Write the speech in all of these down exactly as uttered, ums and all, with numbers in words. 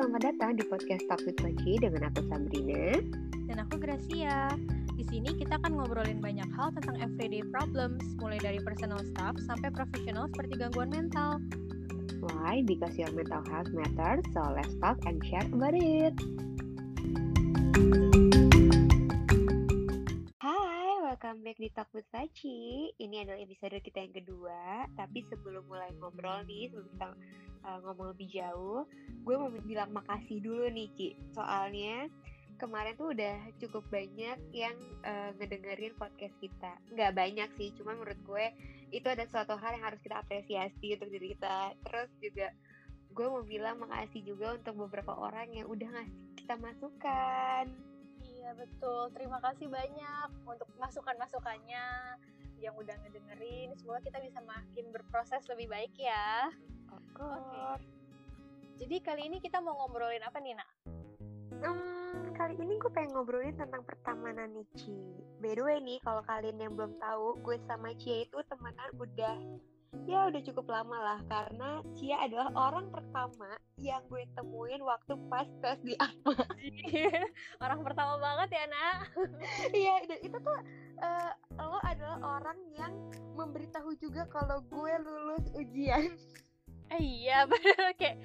Selamat datang di podcast Talk with Pachi dengan aku Sabrina dan aku Gracia. Di sini kita akan ngobrolin banyak hal tentang everyday problems, mulai dari personal stuff sampai profesional seperti gangguan mental. Why? Because your mental health matters, so let's talk and share about it. Welcome back di Talk with Pachi. Ini adalah episode kita yang kedua. Tapi sebelum mulai ngobrol nih, sebelum kita uh, ngomong lebih jauh, gue mau bilang makasih dulu nih Ki. Soalnya kemarin tuh udah cukup banyak yang uh, ngedengerin podcast kita. Gak banyak sih, cuma menurut gue itu ada suatu hal yang harus kita apresiasi untuk diri kita. Terus juga gue mau bilang makasih juga untuk beberapa orang yang udah ngasih kita masukan. Ya betul, terima kasih banyak untuk masukan-masukannya yang udah ngedengerin. Semoga kita bisa makin berproses lebih baik ya. Oke. Okay. Jadi kali ini kita mau ngobrolin apa Nina? Hmm, kali ini gue pengen ngobrolin tentang pertemanan nih Ci. By the way nih, kalau kalian yang belum tahu, gue sama Cia itu temenan udah ya udah cukup lama lah, karena Cia adalah orang pertama yang gue temuin waktu pas tes di A P A. Orang pertama banget ya nak. Iya. Dan itu tuh uh, lo adalah orang yang memberitahu juga kalau gue lulus ujian. Iya bener, kayak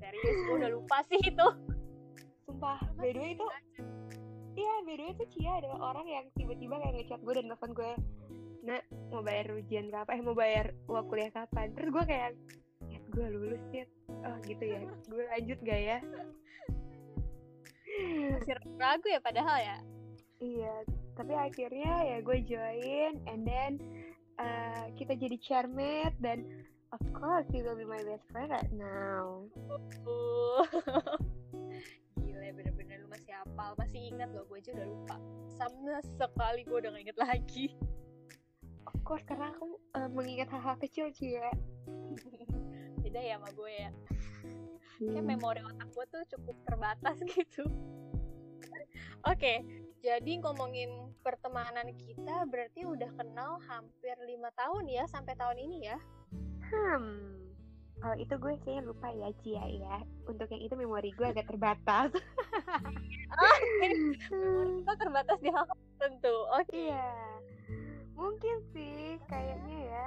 serius gue udah lupa sih itu. Sumpah, by the way itu iya by the way itu Cia adalah orang yang tiba-tiba kayak ngechat gue dan nelfon gue, nah mau bayar ujian kapan, eh mau bayar uang kuliah kapan. Terus gue kayak, ya gue lulus ya, oh gitu ya, gue lanjut gak ya. Masih ragu ya padahal ya. Iya, tapi akhirnya ya gue join, and then uh, kita jadi chairmate, dan of course you will be my best friend right now. Gila, bener-bener lu masih hafal, masih ingat loh. Gue aja udah lupa, sama sekali gue udah gak inget lagi. Of course, karena aku uh, mengingat hal-hal kecil sih ya. Beda ya sama gue ya. hmm. Kayak memori otak gue tuh cukup terbatas gitu. Oke, okay, jadi ngomongin pertemanan kita berarti udah kenal hampir lima tahun ya, sampai tahun ini ya. Hmm, kalau oh, itu gue kayaknya lupa ya Cia ya. Untuk yang itu memori gue agak terbatas. Oh, memori gue terbatas di hal tertentu, oke okay. Yeah. Mungkin sih, kayaknya ya.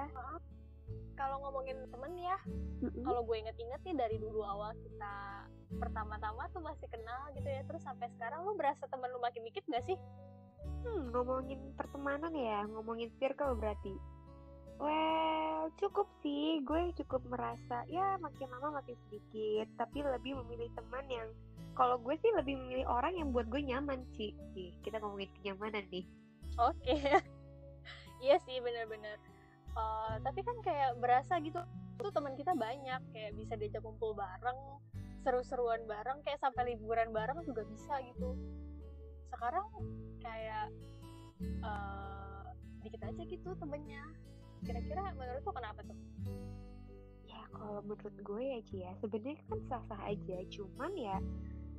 Kalau ngomongin temen ya, mm-hmm. Kalau gue inget-inget nih dari dulu awal kita pertama-tama tuh masih kenal gitu ya. Terus sampai sekarang lu berasa temen lu makin dikit gak sih? Hmm, ngomongin pertemanan ya, ngomongin circle berarti. Well, cukup sih, gue cukup merasa ya makin lama makin sedikit. Tapi lebih memilih teman yang, kalau gue sih lebih memilih orang yang buat gue nyaman sih. Kita ngomongin kenyamanan nih. Oke okay. Iya sih benar-benar. Uh, tapi kan kayak berasa gitu tuh teman kita banyak, kayak bisa diajak kumpul bareng, seru-seruan bareng, kayak sampai liburan bareng juga bisa gitu. Sekarang kayak uh, dikit aja gitu temennya. Kira-kira menurut lo kenapa tuh? Ya kalau menurut gue ya Ci ya, sebenarnya kan sah-sah aja, cuman ya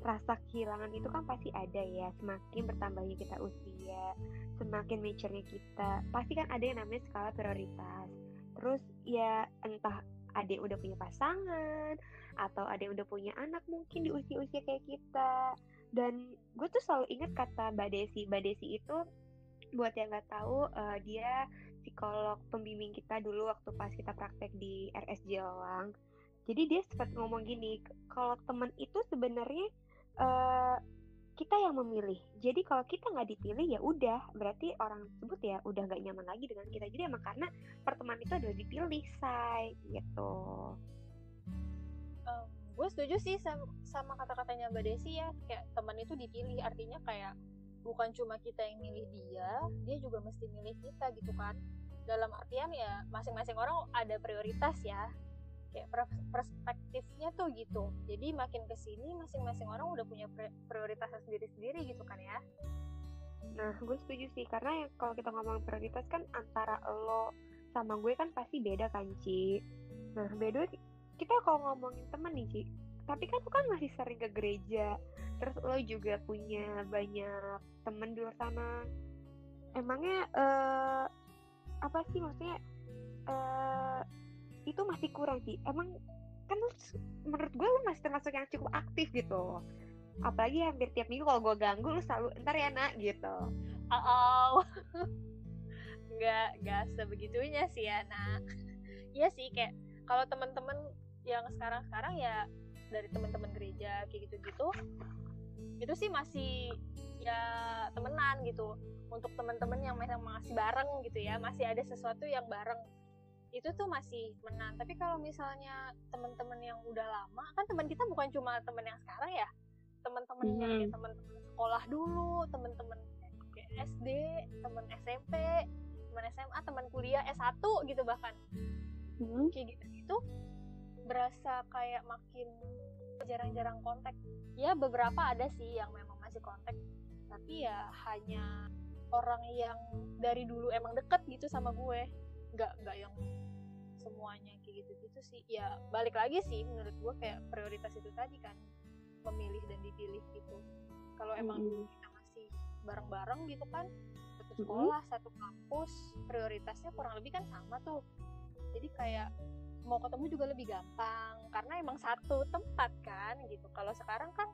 rasa kehilangan itu kan pasti ada ya. Semakin bertambahnya kita usia, semakin mature-nya kita, pasti kan ada yang namanya skala prioritas. Terus ya entah ada yang udah punya pasangan atau ada yang udah punya anak mungkin di usia-usia kayak kita. Dan gue tuh selalu ingat kata Mbak Desi. Mbak Desi itu buat yang gak tahu, uh, dia psikolog pembimbing kita dulu waktu pas kita praktek di R S J Lawang. Jadi dia sempat ngomong gini, kalau teman itu sebenarnya uh, kita yang memilih. Jadi kalau kita nggak dipilih ya udah, berarti orang tersebut ya udah nggak nyaman lagi dengan kita. Jadi emang karena pertemanan itu adalah dipilih, say gitu. Um, gue setuju sih sama, sama kata-katanya Mbak Desi ya, kayak teman itu dipilih, artinya kayak bukan cuma kita yang milih dia, dia juga mesti milih kita gitu kan. Dalam artian ya masing-masing orang ada prioritas ya. Kayak perspektifnya tuh gitu. Jadi makin kesini masing-masing orang udah punya prioritasnya sendiri-sendiri gitu kan ya. Nah gue setuju sih, karena ya, kalau kita ngomong prioritas kan antara lo sama gue kan pasti beda kan Ci. Nah beda kita kalau ngomongin teman nih Ci. Tapi kan lo kan masih sering ke gereja, terus lo juga punya banyak teman di luar sana. Emangnya uh, apa sih maksudnya uh, itu masih kurang sih. Emang kan lu, menurut gue lu masih termasuk yang cukup aktif gitu. Apalagi hampir tiap minggu kalau gue ganggu lu selalu ntar ya nak gitu. Oh, nggak nggak sebegitunya sih ya nak. Iya sih, kayak kalau teman-teman yang sekarang-sekarang ya dari teman-teman gereja kayak gitu-gitu itu sih masih ya temenan gitu. Untuk teman-teman yang masih bareng gitu ya, masih ada sesuatu yang bareng, itu tuh masih menan. Tapi kalau misalnya teman-teman yang udah lama, kan teman kita bukan cuma teman yang sekarang ya, teman-teman hmm. yang kayak teman-teman sekolah dulu, teman-teman S D, teman S M P, teman S M A, teman kuliah S satu gitu bahkan. Hmm. Kayak gitu itu berasa kayak makin jarang-jarang kontak. Ya beberapa ada sih yang memang masih kontak, tapi ya hanya orang yang dari dulu emang deket gitu sama gue, nggak nggak yang semuanya kayak gitu-gitu sih. Ya balik lagi sih menurut gue kayak prioritas itu tadi kan, memilih dan dipilih gitu. Kalau emang mm-hmm. kita masih bareng-bareng gitu kan, satu sekolah, mm-hmm. satu kampus, prioritasnya kurang lebih kan sama tuh. Jadi kayak mau ketemu juga lebih gampang karena emang satu tempat kan gitu. Kalau sekarang kan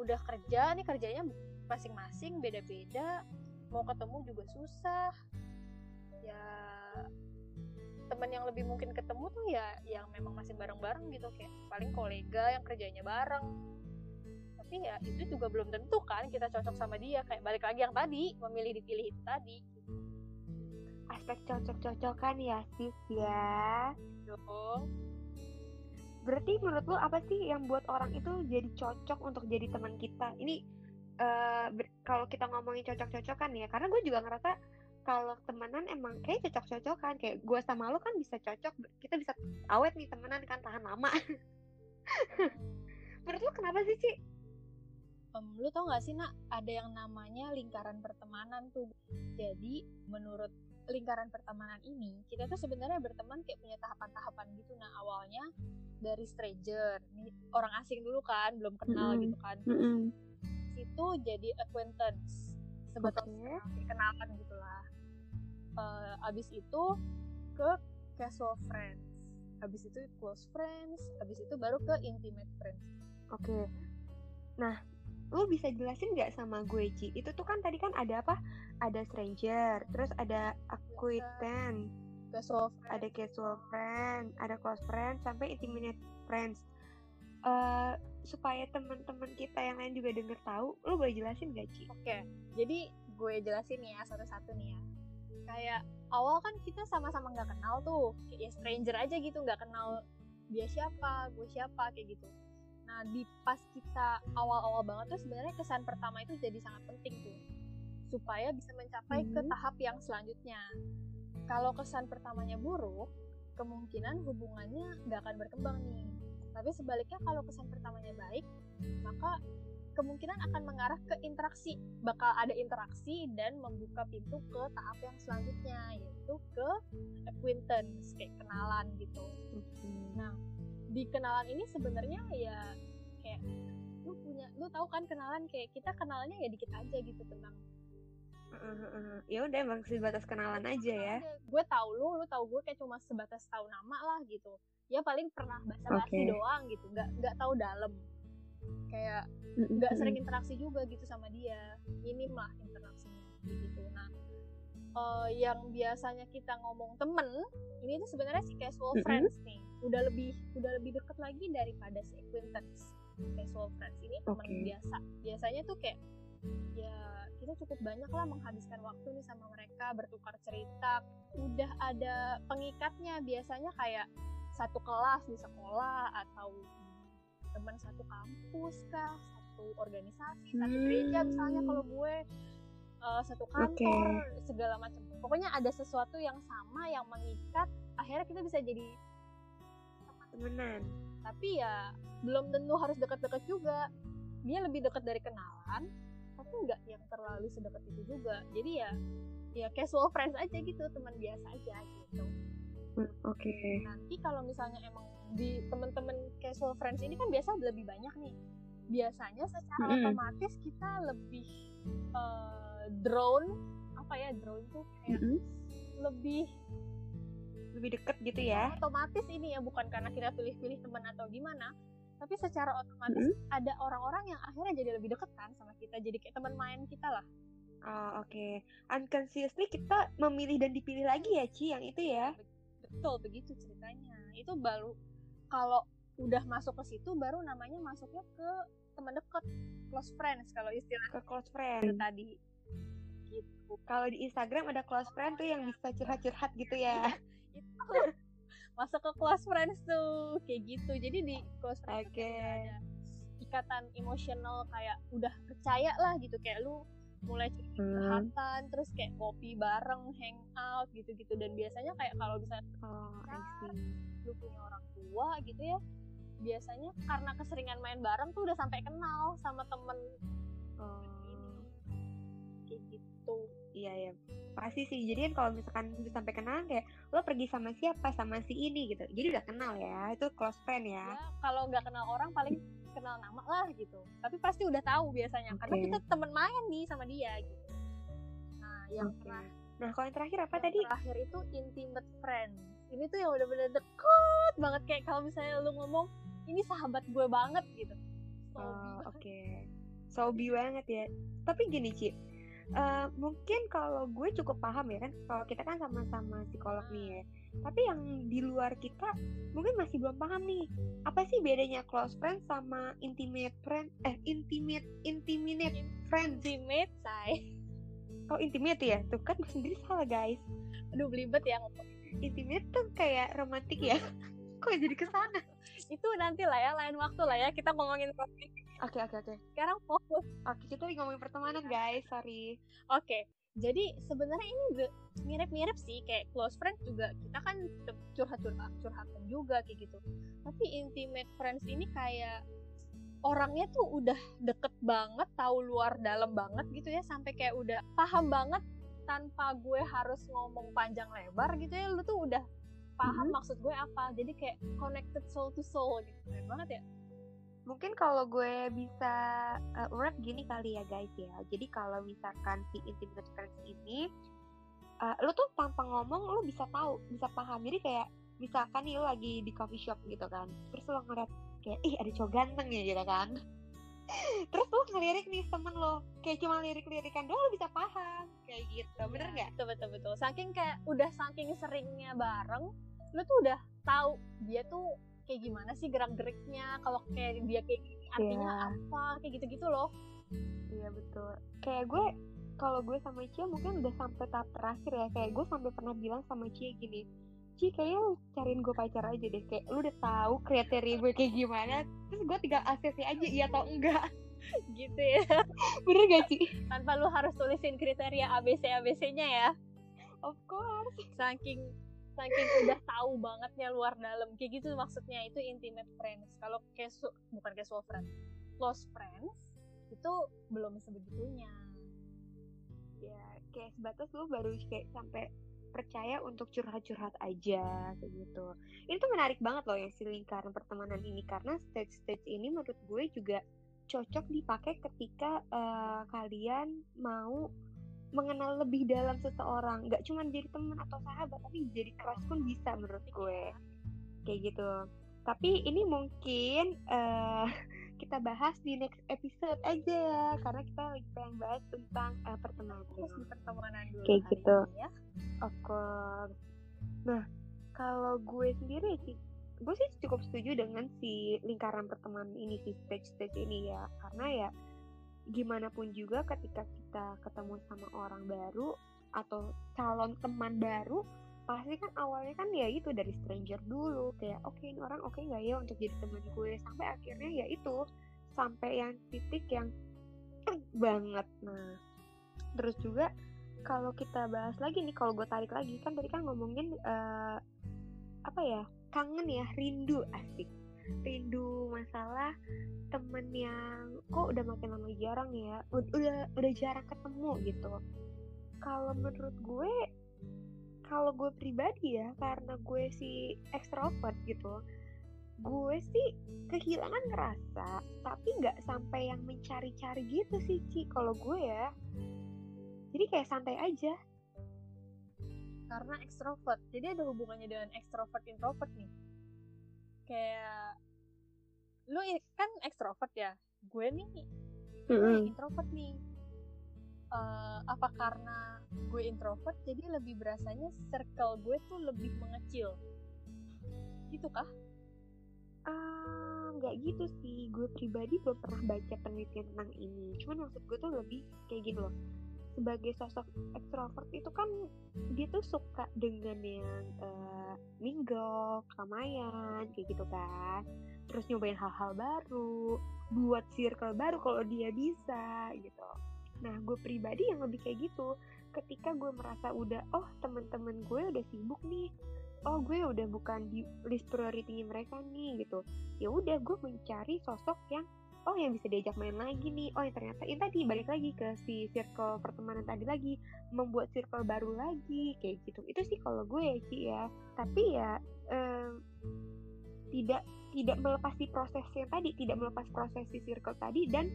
udah kerja nih, kerjanya masing-masing beda-beda, mau ketemu juga susah. Ya teman yang lebih mungkin ketemu tuh ya yang memang masih bareng-bareng gitu, kayak paling kolega yang kerjanya bareng. Tapi ya itu juga belum tentu kan kita cocok sama dia, kayak balik lagi yang tadi, memilih dipilih itu tadi. Aspek cocok-cocokan ya sis ya. Dong. Berarti menurut lo apa sih yang buat orang itu jadi cocok untuk jadi teman kita? Ini uh, ber- kalau kita ngomongin cocok-cocokan ya, karena gue juga ngerasa kalau temenan emang kayak cocok-cocokan. Kayak gue sama lo kan bisa cocok, kita bisa awet nih temenan kan, tahan lama. Menurut lo kenapa sih Ci? Um, lo tau gak sih nak, ada yang namanya lingkaran pertemanan tuh. Jadi menurut lingkaran pertemanan ini, kita tuh sebenarnya berteman kayak punya tahapan-tahapan gitu. Nah awalnya dari stranger, nih, orang asing dulu kan, belum kenal mm-hmm. gitu kan. Mm-hmm. Situ jadi acquaintance, sebetulnya okay. kenalan gitu lah. Uh, abis itu ke casual friends, abis itu close friends, abis itu baru ke intimate friends. Oke. Okay. Nah, lu bisa jelasin nggak sama gue Ci? Itu tuh kan tadi kan ada apa? Ada stranger, terus ada acquaintance, casual friends, ada casual friend, ada close friends, sampai intimate friends. Uh, supaya teman-teman kita yang lain juga denger tahu, lu boleh jelasin nggak Ci? Oke. Okay. Jadi gue jelasin ya satu-satu nih ya. Kayak awal kan kita sama-sama nggak kenal tuh, kayak stranger aja gitu, nggak kenal dia siapa, gue siapa kayak gitu. Nah di pas kita awal-awal banget tuh sebenarnya kesan pertama itu jadi sangat penting tuh, supaya bisa mencapai hmm. ke tahap yang selanjutnya. Kalau kesan pertamanya buruk, kemungkinan hubungannya nggak akan berkembang nih. Tapi sebaliknya kalau kesan pertamanya baik, maka kemungkinan akan mengarah ke interaksi, bakal ada interaksi dan membuka pintu ke tahap yang selanjutnya, yaitu ke acquaintance, kayak kenalan gitu. Mm-hmm. Nah, di kenalan ini sebenarnya ya kayak lu punya, lu tahu kan kenalan kayak kita kenalannya ya dikit aja gitu tentang. Uh, uh, uh. Ya udah emang sebatas kenalan aja ya. Gue tahu lu, lu tahu gue kayak cuma sebatas tahu nama lah gitu. Ya paling pernah basa-basi okay. doang gitu, nggak nggak tahu dalam. Kayak nggak sering interaksi juga gitu sama dia, minim lah interaksinya gitu. Nah uh, yang biasanya kita ngomong temen ini tuh sebenarnya si casual mm-hmm. friends nih udah lebih udah lebih deket lagi daripada si acquaintance. Casual friends ini teman okay. biasa biasanya tuh kayak ya kita cukup banyak lah menghabiskan waktu nih sama mereka, bertukar cerita, udah ada pengikatnya, biasanya kayak satu kelas di sekolah atau teman satu kampus kah, satu organisasi, hmm. satu gereja misalnya kalau gue, uh, satu kantor, okay. segala macam. Pokoknya ada sesuatu yang sama yang mengikat, akhirnya kita bisa jadi teman. Tapi ya belum tentu harus dekat-dekat juga. Dia lebih dekat dari kenalan, tapi nggak yang terlalu sedekat itu juga. Jadi ya, ya casual friends aja gitu, teman biasa aja gitu. Oke. Okay. Nanti kalau misalnya emang di teman-teman casual friends ini kan biasa lebih banyak nih. Biasanya secara mm. otomatis kita lebih uh, drone apa ya drone tuh kayak mm-hmm. lebih lebih deket gitu ya. Otomatis ini ya, bukan karena kita pilih-pilih teman atau gimana, tapi secara otomatis mm-hmm. ada orang-orang yang akhirnya jadi lebih deket kan sama kita, jadi kayak teman main kita lah. Oh, oke, okay. Unconsciously kita memilih dan dipilih lagi ya Ci, yang itu ya. Betul, begitu ceritanya. Itu baru kalau udah masuk ke situ, baru namanya masuknya ke teman dekat, close friends kalau istilah. Ke close friend tadi. Gitu. Kalau di Instagram ada close friend tuh yang bisa curhat-curhat gitu ya. Itu masuk ke close friends tuh kayak gitu. Jadi di close friends okay. ada ikatan emosional, kayak udah percaya lah gitu, kayak lu mulai curhatan, hmm. terus kayak kopi bareng, hangout gitu-gitu. Dan biasanya kayak kalau bisa oh, lu punya orang tua gitu ya, biasanya karena keseringan main bareng tuh udah sampai kenal sama temen hmm. ini kayak gitu. Iya ya, pasti sih. Jadi kan kalau misalkan udah sampai kenal, kayak lo pergi sama siapa, sama si ini gitu, jadi udah kenal ya, itu close friend ya, ya kalau nggak kenal orang paling kenal nama lah gitu, tapi pasti udah tahu biasanya okay. karena kita temen main nih sama dia gitu. Nah yang okay. terakhir, nah kalau yang terakhir apa yang tadi? Terakhir itu intimate friend. Ini tuh yang udah bener deket banget, kayak kalau misalnya lu ngomong ini sahabat gue banget gitu. So oh, oke okay. sobi banget ya. Tapi gini Ci, uh, mungkin kalau gue cukup paham ya kan, kalau kita kan sama-sama psikolog hmm. nih ya. Tapi yang di luar kita mungkin masih belum paham nih, apa sih bedanya close friend sama intimate friend? Eh, intimate, intimate friend. Intimate, say. Oh, intimate ya? Tuh kan gue sendiri salah guys. Aduh, belibet ya. Intimate tuh kayak romantik ya? Kok jadi kesana? Itu nanti lah ya, lain waktu lah ya, kita ngomongin topik. Oke, okay, oke, okay, oke okay. Sekarang fokus. Oke, okay, kita lagi ngomongin pertemanan guys, sorry. Oke okay. Jadi sebenarnya ini mirip-mirip sih, kayak close friend juga kita kan curhat-curhat curhatan juga kayak gitu. Tapi intimate friends ini kayak orangnya tuh udah deket banget, tahu luar dalam banget gitu ya, sampai kayak udah paham banget tanpa gue harus ngomong panjang lebar gitu ya. Lu tuh udah paham mm-hmm. maksud gue apa. Jadi kayak connected soul to soul gitu. Keren banget ya. Mungkin kalau gue bisa uh, wrap gini kali ya guys ya. Jadi kalau misalkan si intimate friends ini uh, lo tuh tanpa ngomong lo bisa tahu, bisa paham. Jadi kayak misalkan nih lo lagi di coffee shop gitu kan, terus lo ngeliat kayak ih ada cowok ganteng ya gitu kan terus lo ngelirik nih temen lo, kayak cuma lirik-lirikan doang lo bisa paham kayak gitu ya, bener gak? Betul-betul. Saking kayak udah saking seringnya bareng, lo tuh udah tahu dia tuh kayak gimana sih gerak-geriknya, kalau kayak dia kayak gini artinya yeah. apa, kayak gitu-gitu loh. Iya yeah, betul. Kayak gue, kalau gue sama Cia mungkin udah sampai tahap terakhir ya, kayak gue sampai pernah bilang sama Cia gini, Ci kayaknya lu cariin gue pacar aja deh, kayak lu udah tahu kriteria gue kayak gimana, terus gue tinggal aksesnya aja iya atau enggak gitu ya. Bener gak Ci? Tanpa lu harus tulisin kriteria A B C-A B C-nya ya. Of course. Saking Saking udah tahu bangetnya luar dalam kayak gitu, maksudnya itu intimate friends. Kalau casual, bukan casual friends, close friends itu belum sebegitunya. Ya kayak sebatas lu baru kayak sampai percaya untuk curhat-curhat aja kayak gitu. Ini tuh menarik banget loh yang si lingkaran pertemanan ini, karena stage-stage ini menurut gue juga cocok dipakai ketika uh, kalian mau mengenal lebih dalam seseorang, nggak cuma jadi teman atau sahabat, tapi jadi crush pun bisa menurut gue kayak gitu. Tapi ini mungkin uh, kita bahas di next episode aja ya, karena kita lagi pengen bahas tentang uh, pertemanan. Terus di pertemanan dulu kayak gitu ya. Oke. Nah kalau gue sendiri sih, gue sih cukup setuju dengan si lingkaran pertemanan ini, si stage-stage ini ya, karena ya gimana pun juga ketika kita ketemu sama orang baru atau calon teman baru, pasti kan awalnya kan ya itu dari stranger dulu, kayak oke okay, ini orang oke okay nggak ya untuk jadi teman gue, sampai akhirnya ya itu sampai yang titik yang banget. Nah terus juga kalau kita bahas lagi nih, kalau gue tarik lagi kan tadi kan ngomongin uh, apa ya, kangen ya, rindu, asik rindu masalah temen yang kok udah makin lama jarang ya, udah udah jarang ketemu gitu. Kalau menurut gue, kalau gue pribadi ya, karena gue si ekstrovert gitu, gue sih kehilangan ngerasa, tapi nggak sampai yang mencari-cari gitu sih Ci, kalau gue ya. Jadi kayak santai aja. karena ekstrovert. Jadi ada hubungannya dengan ekstrovert introvert nih. Kayak lu kan ekstrovert ya, gue nih mm-hmm. introvert nih. Uh, apa karena gue introvert jadi lebih berasanya circle gue tuh lebih mengecil, gitu kah? Uh, gak gitu sih, gue pribadi belum pernah baca penelitian tentang ini. Cuman maksud gue tuh lebih kayak gini loh. Sebagai sosok ekstrovert itu kan dia tuh suka dengan yang uh, mingle, keramaian, kayak gitu kan. Terus nyobain hal-hal baru, buat circle baru kalau dia bisa gitu. Nah, gue pribadi yang lebih kayak gitu. Ketika gue merasa udah, oh teman-teman gue udah sibuk nih, oh gue udah bukan di list priority mereka nih gitu. Ya udah, gue mencari sosok yang, oh yang bisa diajak main lagi nih. Oh ya ternyata ini tadi balik lagi ke si circle pertemanan tadi lagi, membuat circle baru lagi kayak gitu. Itu sih kalau gue ya sih ya. Tapi ya um, tidak tidak melepasi prosesnya tadi, tidak melepasi proses si circle tadi dan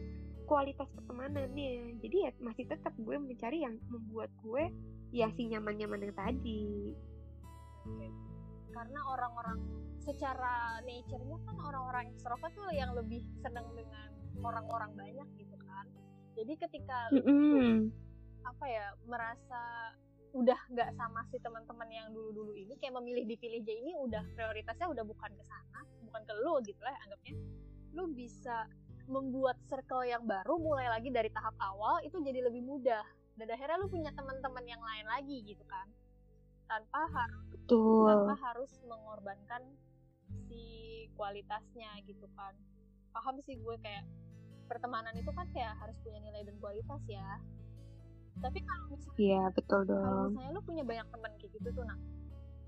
kualitas pertemanannya. Jadi ya masih tetap gue mencari yang membuat gue ya si nyaman-nyaman yang tadi. Oke. Karena orang-orang secara nature-nya kan orang-orang ekstrovert tuh yang lebih senang dengan orang-orang banyak gitu kan. Jadi ketika mm-hmm. apa ya, merasa udah nggak sama si teman-teman yang dulu-dulu ini, kayak memilih dipilih aja ini udah prioritasnya udah bukan ke sana, bukan ke lu gitu lah anggapnya. Lu bisa membuat circle yang baru mulai lagi dari tahap awal itu jadi lebih mudah dan akhirnya lu punya teman-teman yang lain lagi gitu kan, tanpa harus tanpa harus mengorbankan si kualitasnya gitu kan. Paham sih gue, kayak pertemanan itu kan kayak harus punya nilai dan kualitas ya. Tapi kalau misalnya iya betul dong, kalau misalnya lu punya banyak teman kayak gitu tuh nah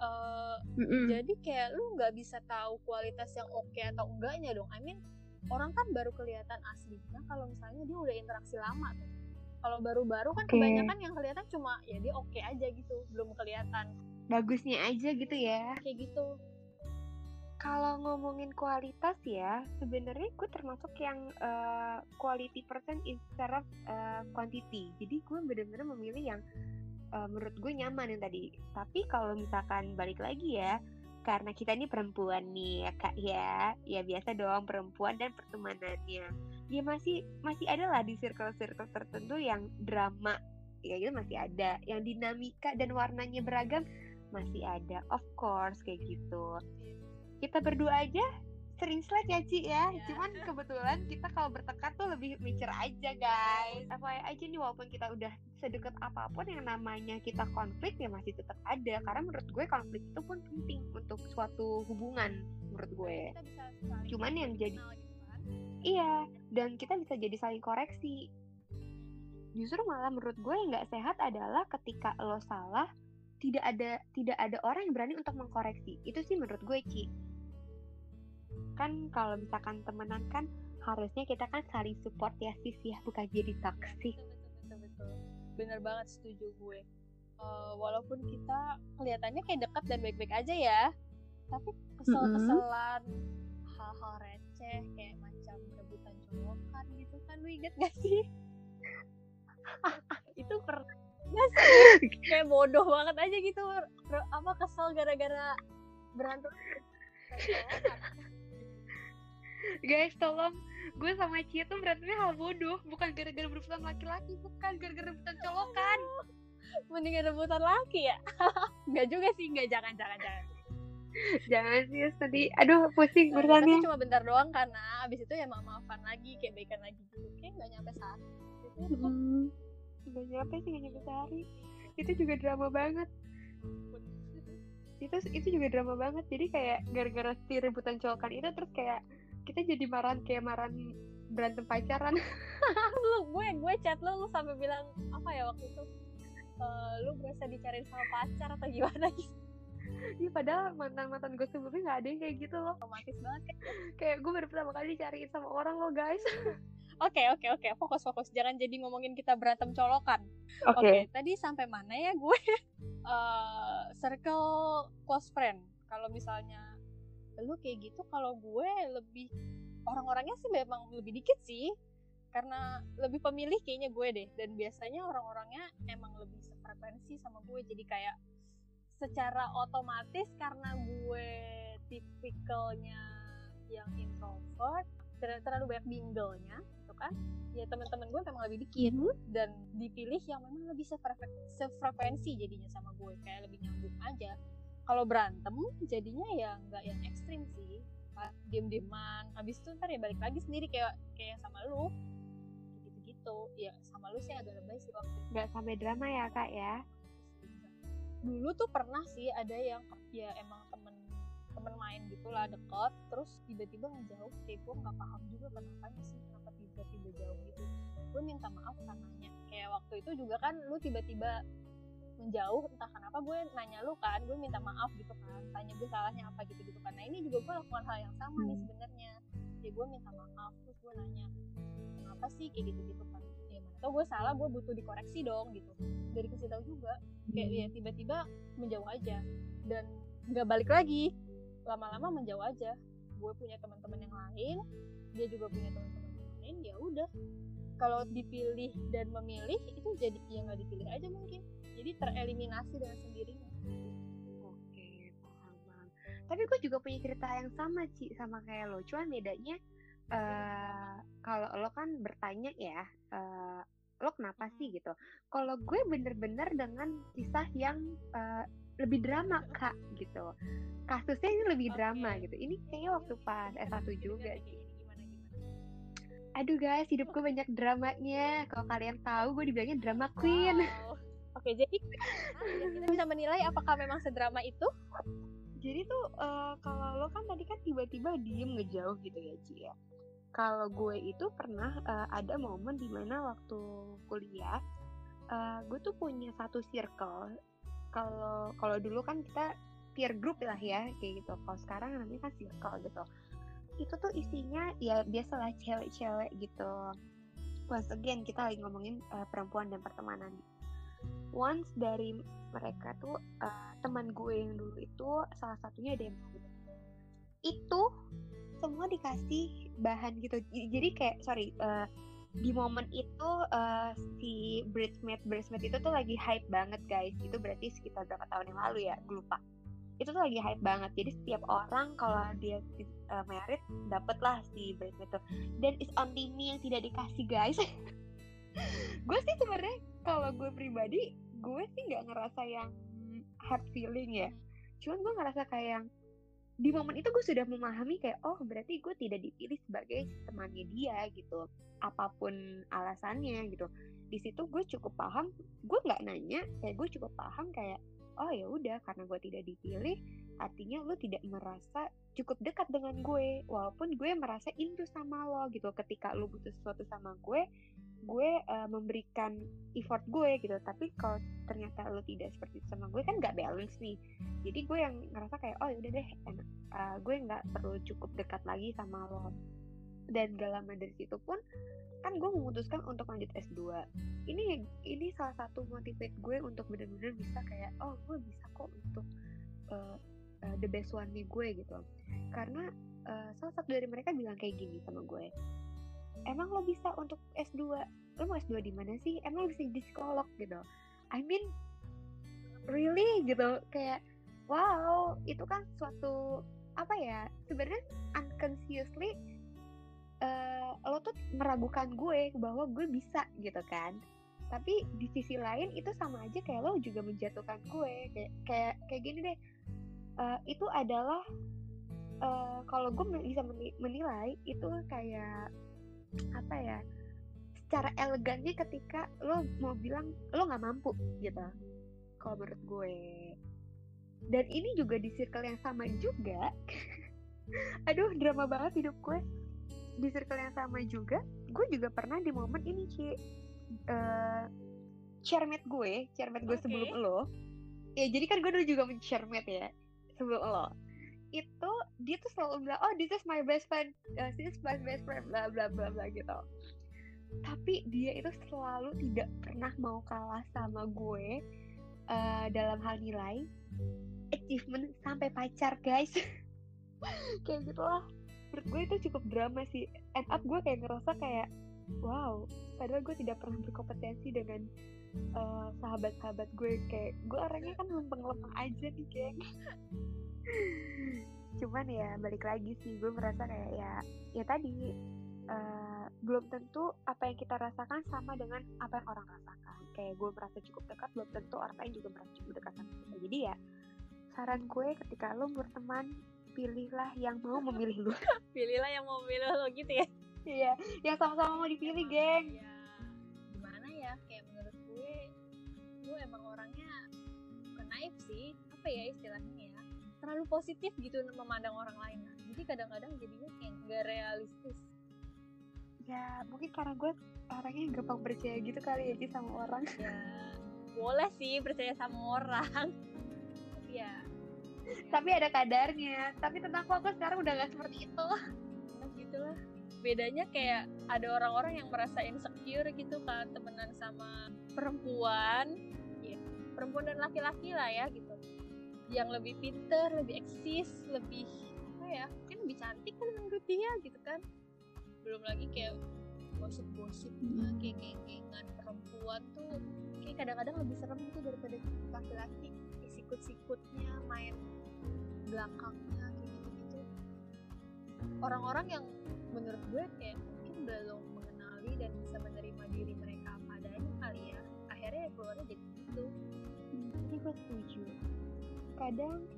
uh, jadi kayak lu nggak bisa tahu kualitas yang oke okay atau enggaknya dong. I mean orang kan baru kelihatan aslinya kalau misalnya dia udah interaksi lama tuh. Kalau baru-baru kan okay. kebanyakan yang kelihatan cuma ya dia oke okay aja gitu, belum kelihatan bagusnya aja gitu ya. Kayak gitu. Kalau ngomongin kualitas ya, sebenarnya gue termasuk yang uh, quality person instead of uh, quantity. Jadi gue benar-benar memilih yang uh, menurut gue nyaman yang tadi. Tapi kalau misalkan balik lagi ya, karena kita ini perempuan nih ya kak ya, ya biasa dong perempuan dan pertemanannya. Ya masih masih ada lah di circle-circle tertentu yang drama, ya gitu masih ada. Yang dinamika dan warnanya beragam masih ada, of course kayak gitu. Kita berdua aja sering slide ya Ci ya, yeah. Cuman kebetulan kita kalau bertekad tuh lebih mikir aja guys. F Y I aja nih, walaupun kita udah sedekat apapun yang namanya kita konflik ya masih tetap ada. Karena menurut gue konflik itu pun penting untuk suatu hubungan menurut gue. Cuman yang jadi iya, dan kita bisa jadi saling koreksi. Justru malah menurut gue yang gak sehat adalah ketika lo salah, Tidak ada tidak ada orang yang berani untuk mengkoreksi. Itu sih menurut gue Ci. Kan kalau misalkan temenan kan harusnya kita kan saling support ya sis ya, bukan jadi toksik. Betul betul betul, betul. Benar banget, setuju gue. Uh, walaupun kita kelihatannya kayak dekat dan baik-baik aja ya, tapi kesel-keselan mm-hmm. hal-hal receh kayak macam rebutan colokan gitu kan, lu inget gak sih? Itu pernah gak sih? Kayak bodoh banget aja gitu, apa kesel gara-gara berantem guys. Tolong, gue sama Cia tuh berantemnya hal bodoh, bukan gara-gara rebutan laki-laki, bukan gara-gara rebutan colokan. Mendingan rebutan laki ya. Nggak juga sih, nggak, jangan jangan jangan jangan sih tadi, aduh pusing bertanya. Tapi cuma bentar doang karena abis itu ya maafan lagi, kayak baikan lagi gitu, kayak nggak nyampe sehari. Nggak nyampe sih, nggak nyampe sehari. Itu juga drama banget. Itu itu juga drama banget. Jadi kayak gara-gara si rebutan colokan itu terus kayak kita jadi marahan, kayak marahan berantem pacaran. Lu gue gue chat lu, lu sampai bilang apa ya waktu itu? Uh, lu berasa dicariin sama pacar atau gimana gitu. Iya, padahal mantan-mantan gue sebelumnya enggak ada yang kayak gitu loh. Romantis banget. Kayak gue baru pertama kali dicariin sama orang loh, guys. Oke, oke, oke. Fokus, fokus. Jangan jadi ngomongin kita berantem colokan. Oke. Okay. Okay, tadi sampai mana ya gue? Uh, circle close friend. Kalau misalnya lu kayak gitu, kalau gue lebih orang-orangnya sih memang lebih dikit sih. Karena lebih pemilih kayaknya gue deh. Dan biasanya orang-orangnya emang lebih sefrekuensi sama gue. Jadi kayak secara otomatis karena gue tipikalnya yang introvert, terlalu banyak bingelnya gitu kan, ya teman-teman gue memang lebih dikit dan dipilih yang memang lebih sefrekuensi jadinya sama gue, kayak lebih nyambung aja. Kalau berantem jadinya ya nggak yang ekstrim sih, diem-dieman, habis itu ntar ya balik lagi sendiri kayak kayak sama lu gitu-gitu. Ya sama lu sih agak lebay sih waktu nggak sampai drama ya kak ya. Dulu tuh pernah sih ada yang ya emang temen temen main gitulah deket, terus tiba-tiba ngejauh, kayak gue nggak paham juga kenapanya sih, kenapa tiba-tiba jauh gitu. Gue minta maaf karenanya, kayak waktu itu juga kan lu tiba-tiba menjauh, entah kenapa gue nanya lu kan, gue minta maaf gitu kan, tanya gue salahnya apa gitu-gitu kan. Nah ini juga gue lakukan hal yang sama nih sebenarnya, jadi gue minta maaf, terus gue nanya kenapa sih kayak gitu-gitu kan, ya mana tau gue salah, gue butuh dikoreksi dong gitu, dari kasih tahu juga. Kayak ya tiba-tiba menjauh aja dan nggak balik lagi, lama-lama menjauh aja. Gue punya teman-teman yang lain, dia juga punya teman-teman yang lain, ya udah. Kalau dipilih dan memilih itu jadi ya nggak dipilih aja mungkin, jadi tereliminasi dengan sendirinya. Oke, paham banget. Tapi gue juga punya cerita yang sama Ci, sama kayak lo, cuman bedanya uh, kalau lo kan bertanya ya uh, lo kenapa sih gitu. Kalau gue bener-bener dengan kisah yang uh, lebih drama kak gitu, kasusnya ini lebih okay. drama gitu. Ini kayaknya waktu pas S satu juga sih. Aduh guys, hidup gue banyak dramanya. Kalau kalian tahu, gue dibilangnya drama queen. Wow. Oke, jadi kita bisa menilai apakah memang sedrama itu. Jadi tuh uh, kalau lo kan tadi kan tiba-tiba diem ngejauh gitu ya Ci ya. Kalau gue itu pernah uh, ada momen dimana waktu kuliah uh, gue tuh punya satu circle. Kalau kalau dulu kan kita peer group lah ya kayak gitu. Kalau sekarang namanya kan circle gitu. Itu tuh isinya ya biasalah cewek-cewek gitu. Once again kita lagi ngomongin uh, perempuan dan pertemanan. Once dari mereka tuh uh, teman gue yang dulu itu salah satunya demo gitu. Itu semua dikasih bahan gitu. Jadi kayak sorry uh, di momen itu uh, si bridesmaid bridesmaid itu tuh lagi hype banget guys. Itu berarti sekitar berapa tahun yang lalu ya, gue lupa. Itu tuh lagi hype banget. Jadi setiap orang kalau dia uh, merit dapatlah si bridesmaid tuh. Dan it's only me yang tidak dikasih guys. Gue sih sebenarnya kalau gue pribadi, gue sih nggak ngerasa yang hard feeling ya. Cuman gue ngerasa kayak yang di momen itu gue sudah memahami kayak oh berarti gue tidak dipilih sebagai temannya dia gitu. Apapun alasannya gitu. Di situ gue cukup paham. Gue nggak nanya, kayak gue cukup paham kayak oh ya udah karena gue tidak dipilih, artinya lo tidak merasa cukup dekat dengan gue. Walaupun gue merasa into sama lo gitu. Ketika lo butuh sesuatu sama gue, gue uh, memberikan effort gue gitu. Tapi kalau ternyata lo tidak seperti itu sama gue kan gak balance nih. Jadi gue yang ngerasa kayak oh yaudah deh enak, uh, gue gak perlu cukup dekat lagi sama lo. Dan gak lama dari situ pun kan gue memutuskan untuk lanjut S dua. Ini ini salah satu motivate gue untuk benar-benar bisa kayak oh gue bisa kok untuk uh, uh, the best one nih gue gitu. Karena uh, salah satu dari mereka bilang kayak gini sama gue, emang lo bisa untuk S dua? Lo mau S dua di mana sih? Emang lo bisa jadi psikolog gitu? I mean, really gitu. Kayak, wow, itu kan suatu apa ya? Sebenarnya unconsciously uh, lo tuh meragukan gue bahwa gue bisa gitu kan. Tapi di sisi lain itu sama aja kayak lo juga menjatuhkan gue. Kayak kayak, kayak gini deh. Uh, itu adalah uh, kalau gue bisa menilai itu kayak apa ya, secara elegannya ketika lo mau bilang lo nggak mampu gitu kalau menurut gue. Dan ini juga di circle yang sama juga. Aduh drama banget hidup gue. Di circle yang sama juga gue juga pernah di momen ini Ci, uh, chairmate gue chairmate gue okay. sebelum lo ya, jadi kan gue dulu juga men-chairmate ya sebelum lo. Itu dia tuh selalu bilang oh this is my best friend, uh, this is my best friend bla bla bla bla gitu. Tapi dia itu selalu tidak pernah mau kalah sama gue uh, dalam hal nilai, achievement, sampai pacar guys. Kayak gitu lah. Menurut gue itu cukup drama sih. End up gue kayak ngerasa kayak wow, padahal gue tidak pernah berkompetensi dengan uh, sahabat-sahabat gue, kayak gue orangnya kan lempeng-lempeng aja nih, geng. Cuman ya balik lagi sih, gue merasa kayak ya ya tadi uh, belum tentu apa yang kita rasakan sama dengan apa yang orang rasakan. Kayak gue merasa cukup dekat, belum tentu orang lain juga merasa cukup dekat sama kita. Jadi ya saran gue ketika lo berteman, pilihlah yang mau memilih lo. Pilihlah yang mau memilih lo gitu ya. Iya, yang sama-sama mau dipilih, geng. Ya, gimana ya, kayak menurut gue, gue emang orangnya kenaif sih, apa ya istilahnya ya, terlalu positif gitu memandang orang lain. Jadi kadang-kadang jadinya kayak gak realistis. Ya, mungkin karena gue orangnya gampang percaya gitu kali ya, sih sama orang. Ya, boleh sih percaya sama orang. Ya. Tapi ada kadarnya. Tapi tentang aku, aku sekarang udah gak seperti itu. Begitulah. Bedanya kayak ada orang-orang yang merasa insecure gitu kan, temenan sama perempuan ya, perempuan dan laki-laki lah ya gitu, yang lebih pinter, lebih eksis, lebih apa ya, kan lebih cantik kan menurut dia gitu kan. Belum lagi kayak gosip-gosip lah, kayak geng-gengan perempuan tuh kayak kadang-kadang lebih serem tuh daripada laki-laki, sikut-sikutnya, main belakangnya, kayak gitu-gitu. Orang-orang yang menurut gue kayak mungkin belum mengenali dan bisa menerima diri mereka apa adanya kali ya, akhirnya keluarnya jadi gitu. Ini gue setuju. Kadang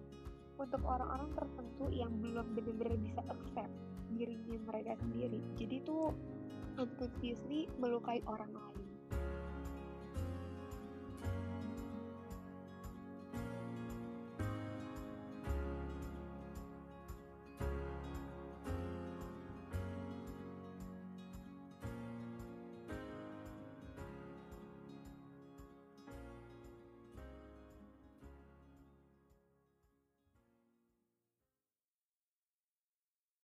untuk orang-orang tertentu yang belum benar-benar bisa accept dirinya mereka sendiri, jadi tuh unconsciously melukai orang lain.